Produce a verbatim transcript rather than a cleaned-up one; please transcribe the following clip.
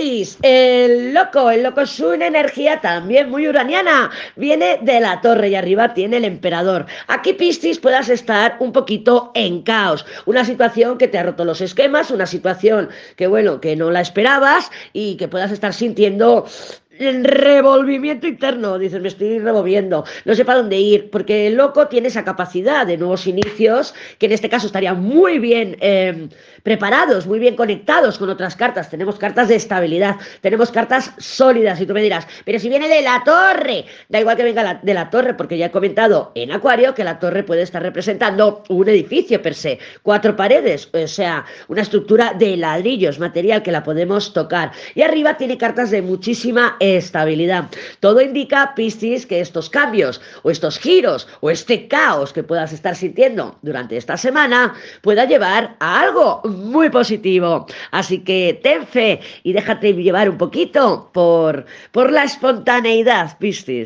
Piscis, el loco, el loco es una energía también muy uraniana, viene de la torre y arriba tiene el emperador. Aquí Piscis puedas estar un poquito en caos, una situación que te ha roto los esquemas, una situación que bueno, que no la esperabas y que puedas estar sintiendo el revolvimiento interno, dices, me estoy removiendo, no sé para dónde ir, porque el loco tiene esa capacidad de nuevos inicios, que en este caso estarían muy bien eh, preparados, muy bien conectados con otras cartas. Tenemos cartas de estabilidad, tenemos cartas sólidas, y tú me dirás, pero si viene de la torre, da igual que venga la, de la torre, porque ya he comentado en Acuario que la torre puede estar representando un edificio per se, cuatro paredes, o sea, una estructura de ladrillos, material que la podemos tocar, y arriba tiene cartas de muchísima eh, estabilidad. Todo indica, Piscis, que estos cambios o estos giros o este caos que puedas estar sintiendo durante esta semana pueda llevar a algo muy positivo. Así que ten fe y déjate llevar un poquito por, por la espontaneidad, Piscis.